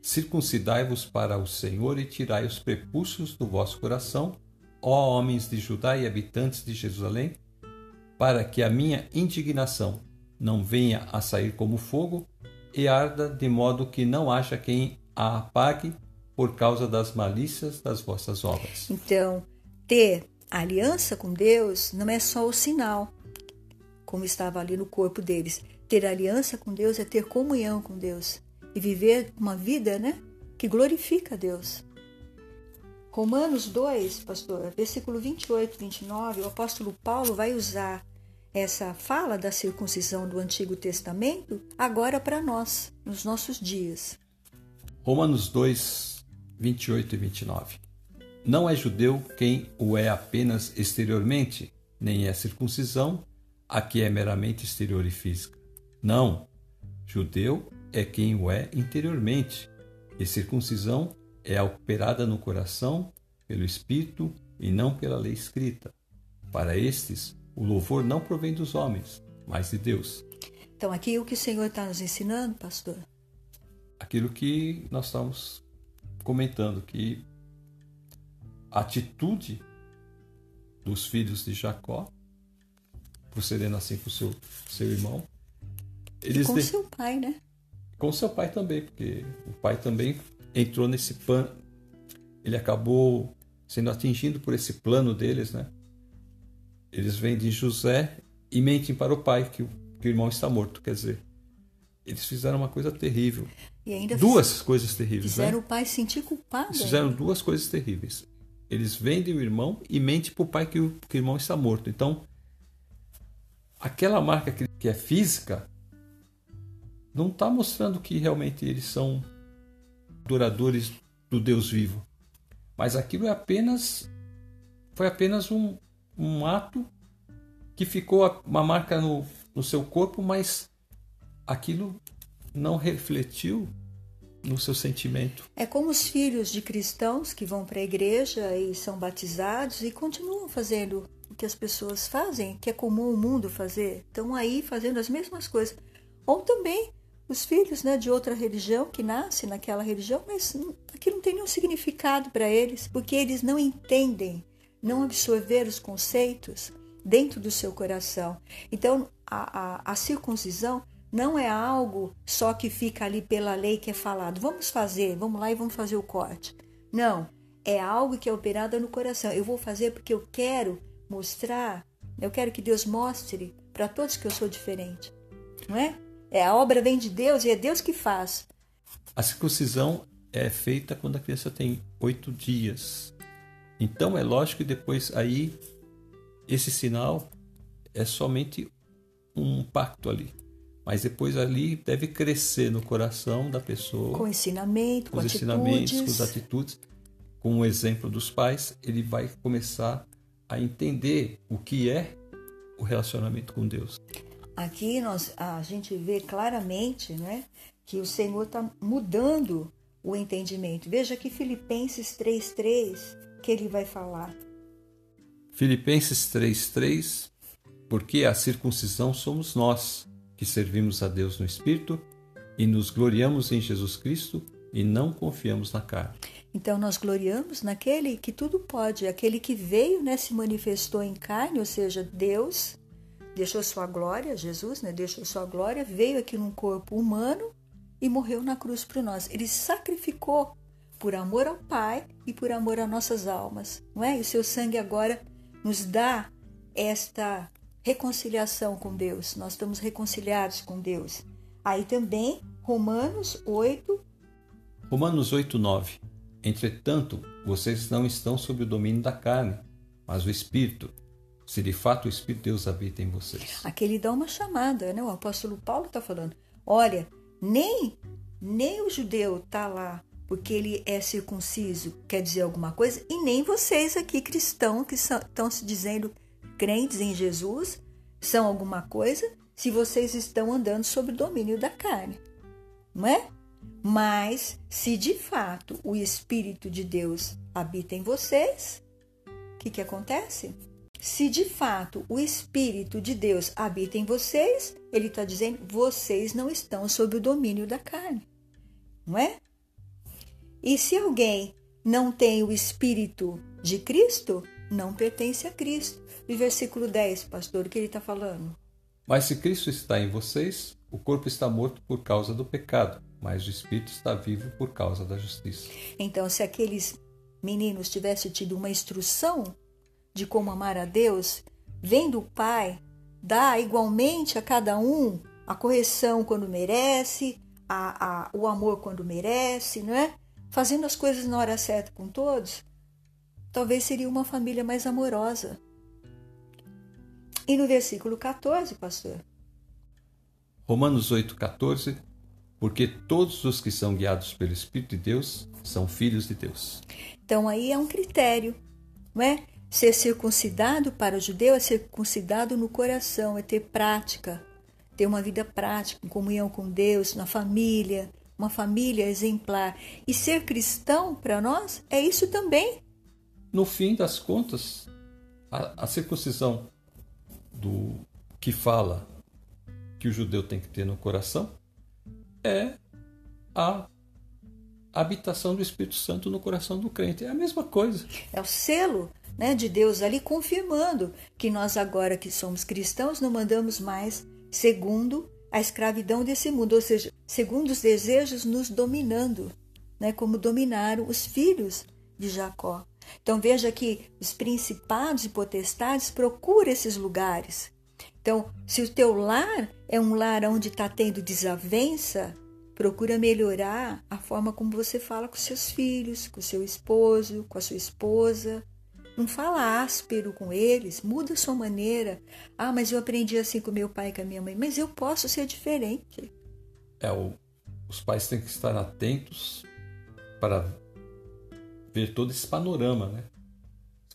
Circuncidai-vos para o Senhor e tirai os prepúcios do vosso coração, ó homens de Judá e habitantes de Jerusalém, para que a minha indignação não venha a sair como fogo e arda de modo que não haja quem a apague por causa das malícias das vossas obras. Então, ter a aliança com Deus não é só o sinal, como estava ali no corpo deles. Ter aliança com Deus é ter comunhão com Deus e viver uma vida, né, que glorifica a Deus. Romanos 2, pastor, versículo 28, 29, o apóstolo Paulo vai usar essa fala da circuncisão do Antigo Testamento agora para nós, nos nossos dias. Romanos 2, 28 e 29. Não é judeu quem o é apenas exteriormente, nem é circuncisão a que é meramente exterior e física. Não, judeu é quem o é interiormente, e circuncisão é operada no coração, pelo Espírito e não pela lei escrita. Para estes, o louvor não provém dos homens, mas de Deus. Então aqui o que o Senhor está nos ensinando, pastor? Aquilo que nós estamos comentando, que a atitude dos filhos de Jacó, procedendo assim com o seu irmão. Eles com seu pai, né? Com seu pai também, porque o pai também entrou nesse plano, ele acabou sendo atingido por esse plano deles, né? Eles vendem José e mentem para o pai que o irmão está morto, quer dizer, eles fizeram uma coisa terrível. E ainda duas coisas terríveis, né? Fizeram o pai sentir culpado. Fizeram duas coisas terríveis. Eles vendem o irmão e mentem para o pai que o irmão está morto. Então, aquela marca que é física não está mostrando que realmente eles são adoradores do Deus vivo. Mas aquilo foi apenas um ato que ficou uma marca no seu corpo, mas aquilo não refletiu no seu sentimento. É como os filhos de cristãos que vão para a igreja e são batizados e continuam fazendo o que as pessoas fazem, que é comum o mundo fazer. Estão aí fazendo as mesmas coisas. Ou também os filhos, né, de outra religião, que nascem naquela religião, mas aquilo não tem nenhum significado para eles, porque eles não entendem, não absorveram os conceitos dentro do seu coração. Então, a circuncisão não é algo só que fica ali pela lei que é falado. Vamos fazer, vamos lá e vamos fazer o corte. Não, é algo que é operado no coração. Eu vou fazer porque eu quero mostrar, eu quero que Deus mostre para todos que eu sou diferente. Não é? A obra vem de Deus e é Deus que faz. A circuncisão é feita quando a criança tem 8 dias. Então é lógico que depois aí esse sinal é somente um pacto ali. Mas depois ali deve crescer no coração da pessoa. Com ensinamento, com atitudes. Com os ensinamentos, com as atitudes. Com o exemplo dos pais, ele vai começar a entender o que é o relacionamento com Deus. Aqui a gente vê claramente, né, que o Senhor está mudando o entendimento. Veja aqui Filipenses 3,3, que ele vai falar. Filipenses 3,3, porque a circuncisão somos nós, que servimos a Deus no Espírito e nos gloriamos em Jesus Cristo e não confiamos na carne. Então nós gloriamos naquele que tudo pode, aquele que veio, né, se manifestou em carne, ou seja, Deus deixou sua glória, Jesus, né, deixou sua glória, veio aqui num corpo humano e morreu na cruz por nós. Ele sacrificou por amor ao Pai e por amor às nossas almas, não é? E o seu sangue agora nos dá esta reconciliação com Deus. Nós estamos reconciliados com Deus. Aí também, Romanos 8, 9. Entretanto, vocês não estão sob o domínio da carne, mas o Espírito, se de fato o Espírito de Deus habita em vocês. Aqui ele dá uma chamada, né? O apóstolo Paulo está falando, olha, nem o judeu está lá porque ele é circunciso, quer dizer alguma coisa, e nem vocês aqui cristãos que estão se dizendo crentes em Jesus são alguma coisa, se vocês estão andando sob o domínio da carne, não é? Mas se de fato o Espírito de Deus habita em vocês, o que acontece? Se de fato o Espírito de Deus habita em vocês, ele está dizendo, vocês não estão sob o domínio da carne, não é? E se alguém não tem o Espírito de Cristo, não pertence a Cristo. E versículo 10, pastor, o que ele está falando? Mas se Cristo está em vocês, o corpo está morto por causa do pecado, mas o Espírito está vivo por causa da justiça. Então, se aqueles meninos tivessem tido uma instrução de como amar a Deus, vendo o Pai dar igualmente a cada um a correção quando merece, o amor quando merece, não é? Fazendo as coisas na hora certa com todos, talvez seria uma família mais amorosa. E no versículo 14, pastor? Romanos 8,14, porque todos os que são guiados pelo Espírito de Deus são filhos de Deus. Então aí é um critério, não é? Ser circuncidado para o judeu é ser circuncidado no coração, é ter prática, ter uma vida prática, em comunhão com Deus, na família, uma família exemplar. E ser cristão para nós é isso também. No fim das contas, a circuncisão do que fala que o judeu tem que ter no coração é a habitação do Espírito Santo no coração do crente. É a mesma coisa. É o selo, né, de Deus ali confirmando que nós agora que somos cristãos não andamos mais segundo a escravidão desse mundo, ou seja, segundo os desejos nos dominando, né, como dominaram os filhos de Jacó. Então veja que os principados e potestades procuram esses lugares. Então, se o teu lar é um lar onde está tendo desavença, Procura melhorar a forma como você fala com seus filhos, com seu esposo, com a sua esposa. Não fala áspero com eles, muda a sua maneira. Ah, mas eu aprendi assim com meu pai e com a minha mãe, mas eu posso ser diferente. Os pais têm que estar atentos para ver todo esse panorama, né?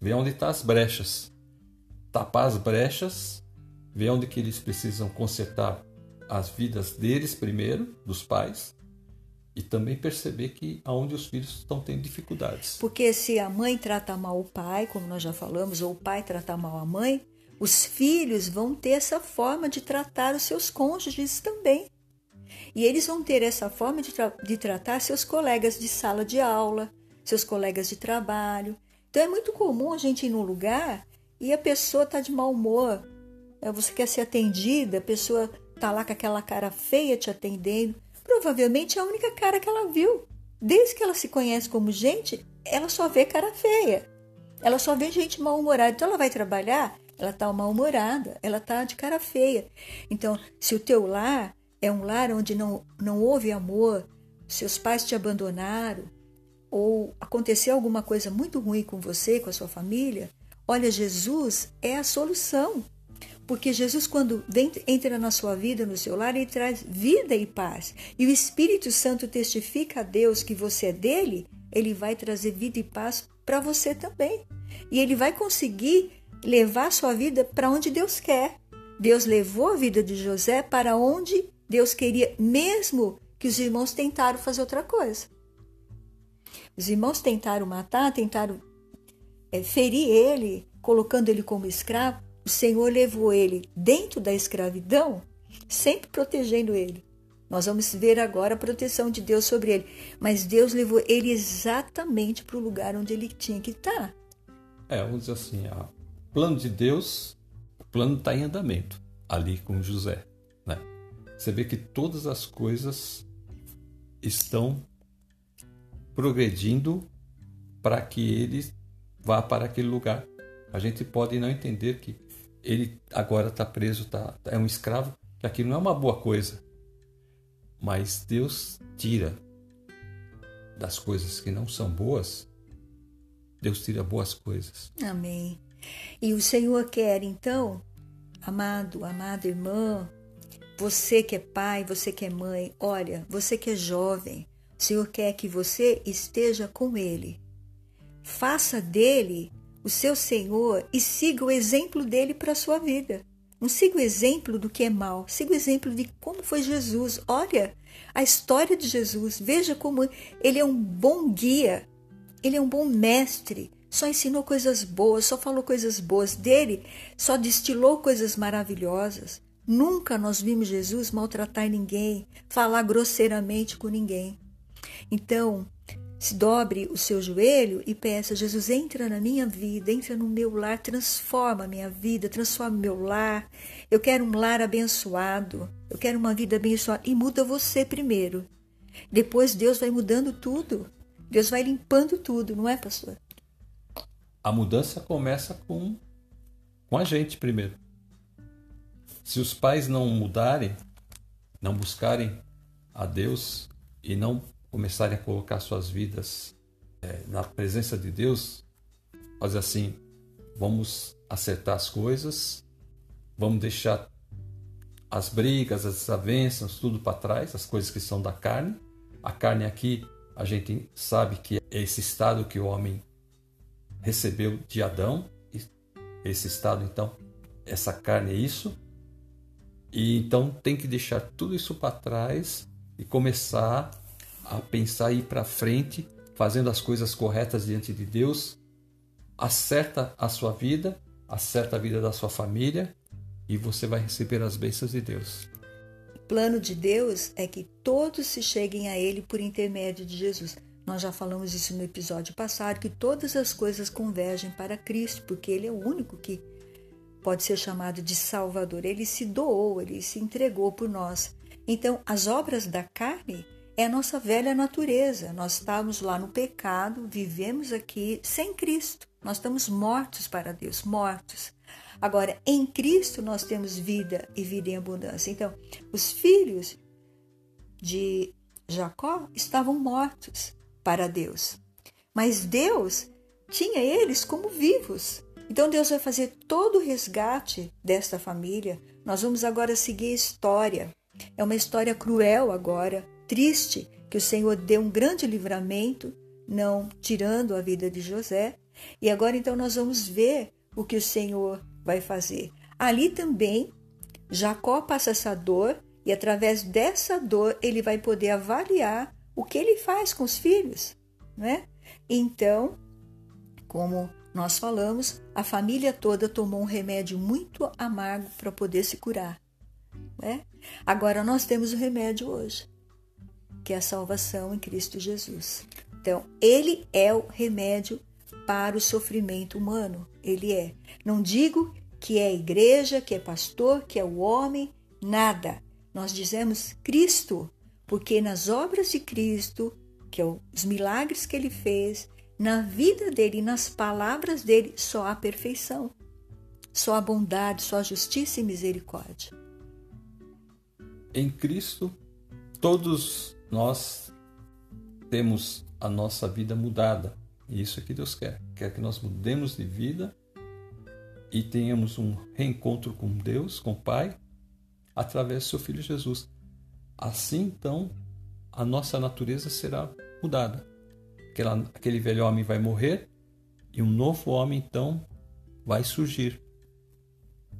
Ver onde estão as brechas. Tapar as brechas, ver onde que eles precisam consertar as vidas deles primeiro, dos pais, e também perceber que aonde os filhos estão tendo dificuldades. Porque se a mãe trata mal o pai, como nós já falamos, ou o pai trata mal a mãe, os filhos vão ter essa forma de tratar os seus cônjuges também. E eles vão ter essa forma de tratar seus colegas de sala de aula, seus colegas de trabalho. Então é muito comum a gente ir num lugar e a pessoa está de mau humor, você quer ser atendida, a pessoa está lá com aquela cara feia te atendendo. Provavelmente a única cara que ela viu. Desde que ela se conhece como gente, ela só vê cara feia. Ela só vê gente mal-humorada. Então ela vai trabalhar, ela está mal-humorada, ela está de cara feia. Então, se o teu lar é um lar onde não houve amor, seus pais te abandonaram, ou aconteceu alguma coisa muito ruim com você, com a sua família, olha, Jesus é a solução. Porque Jesus, quando entra na sua vida, no seu lar, ele traz vida e paz. E o Espírito Santo testifica a Deus que você é dele, ele vai trazer vida e paz para você também. E ele vai conseguir levar a sua vida para onde Deus quer. Deus levou a vida de José para onde Deus queria, mesmo que os irmãos tentaram fazer outra coisa. Os irmãos tentaram matar, tentaram ferir ele, colocando ele como escravo. O Senhor levou ele dentro da escravidão, sempre protegendo ele. Nós vamos ver agora a proteção de Deus sobre ele. Mas Deus levou ele exatamente para o lugar onde ele tinha que estar. Vamos dizer assim, o plano de Deus, o plano está em andamento, ali com José, né? Você vê que todas as coisas estão progredindo para que ele vá para aquele lugar. A gente pode não entender que ele agora está preso, é um escravo, que aquilo não é uma boa coisa. Mas Deus tira das coisas que não são boas, Deus tira boas coisas. Amém. E o Senhor quer, então, amado, amada irmã, você que é pai, você que é mãe, olha, você que é jovem, o Senhor quer que você esteja com Ele. Faça dele o seu Senhor e siga o exemplo dele para a sua vida. Não siga o exemplo do que é mal, siga o exemplo de como foi Jesus. Olha a história de Jesus, veja como ele é um bom guia, ele é um bom mestre, só ensinou coisas boas, só falou coisas boas dele, só destilou coisas maravilhosas. Nunca nós vimos Jesus maltratar ninguém, falar grosseiramente com ninguém. Então, se dobre o seu joelho e peça, Jesus, entra na minha vida, entra no meu lar, transforma a minha vida, transforma meu lar. Eu quero um lar abençoado, eu quero uma vida abençoada. E muda você primeiro. Depois Deus vai mudando tudo, Deus vai limpando tudo, não é, pastor? A mudança começa com a gente primeiro. Se os pais não mudarem, não buscarem a Deus e não começarem a colocar suas vidas na presença de Deus, fazer assim, vamos acertar as coisas, vamos deixar as brigas, as desavenças, tudo para trás, as coisas que são da carne. A carne aqui, a gente sabe que é esse estado que o homem recebeu de Adão, esse estado, então, essa carne é isso, e então tem que deixar tudo isso para trás e começar a pensar e ir para frente, fazendo as coisas corretas diante de Deus. Acerta a sua vida, acerta a vida da sua família e você vai receber as bênçãos de Deus. O plano de Deus é que todos se cheguem a Ele por intermédio de Jesus. Nós já falamos isso no episódio passado, que todas as coisas convergem para Cristo, porque Ele é o único que pode ser chamado de Salvador. Ele se doou, Ele se entregou por nós. Então, as obras da carne é a nossa velha natureza. Nós estávamos lá no pecado, vivemos aqui sem Cristo. Nós estamos mortos para Deus, mortos. Agora, em Cristo nós temos vida e vida em abundância. Então, os filhos de Jacó estavam mortos para Deus, mas Deus tinha eles como vivos. Então Deus vai fazer todo o resgate desta família. Nós vamos agora seguir a história. É uma história cruel agora, triste, que o Senhor deu um grande livramento, não tirando a vida de José. E agora então nós vamos ver o que o Senhor vai fazer. Ali também Jacó passa essa dor e através dessa dor ele vai poder avaliar o que ele faz com os filhos, né? Então, como nós falamos, a família toda tomou um remédio muito amargo para poder se curar, né? Agora nós temos o remédio hoje, que é a salvação em Cristo Jesus. Então, ele é o remédio para o sofrimento humano, ele é. Não digo que é igreja, que é pastor, que é o homem, nada. Nós dizemos Cristo, porque nas obras de Cristo, que é os milagres que ele fez, na vida dele e nas palavras dele, só há perfeição, só há bondade, só há justiça e misericórdia. Em Cristo, todos nós temos a nossa vida mudada. E isso é que Deus quer. Quer que nós mudemos de vida e tenhamos um reencontro com Deus, com o Pai, através do seu Filho Jesus. Assim, então, a nossa natureza será mudada. Aquele velho homem vai morrer e um novo homem, então, vai surgir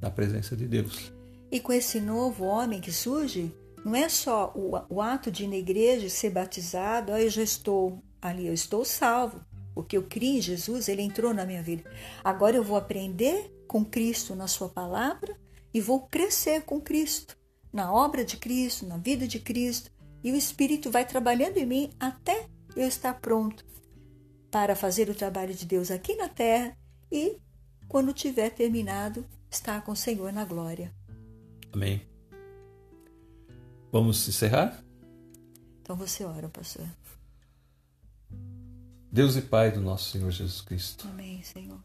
na presença de Deus. E com esse novo homem que surge, não é só o ato de ir na igreja, ser batizado, eu já estou ali, eu estou salvo. Porque eu criei em Jesus, ele entrou na minha vida. Agora eu vou aprender com Cristo na sua palavra e vou crescer com Cristo, na obra de Cristo, na vida de Cristo. E o Espírito vai trabalhando em mim até eu estar pronto para fazer o trabalho de Deus aqui na terra e, quando tiver terminado, estar com o Senhor na glória. Amém. Vamos encerrar? Então você ora, pastor. Deus e Pai do nosso Senhor Jesus Cristo. Amém, Senhor.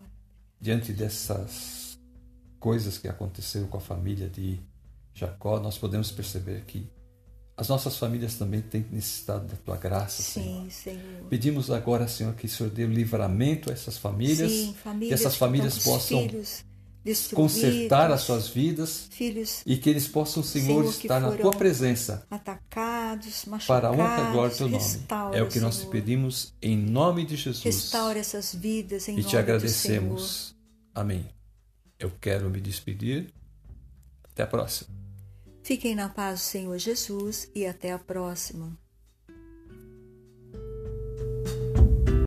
Diante dessas coisas que aconteceram com a família de Jacó, nós podemos perceber que as nossas famílias também têm necessitado da Tua graça, Senhor. Sim, Senhor. Pedimos agora, Senhor, que o Senhor dê o livramento a essas famílias. Sim, famílias que essas famílias possam consertar as suas vidas. Filhos, e que eles possam, Senhor estar na Tua presença. Atacados, machucados, para a honra e glória do Teu nome. É o que nós te pedimos em nome de Jesus. Restaura essas vidas em nome do Senhor. E te agradecemos. Amém. Eu quero me despedir. Até a próxima. Fiquem na paz do Senhor Jesus e até a próxima.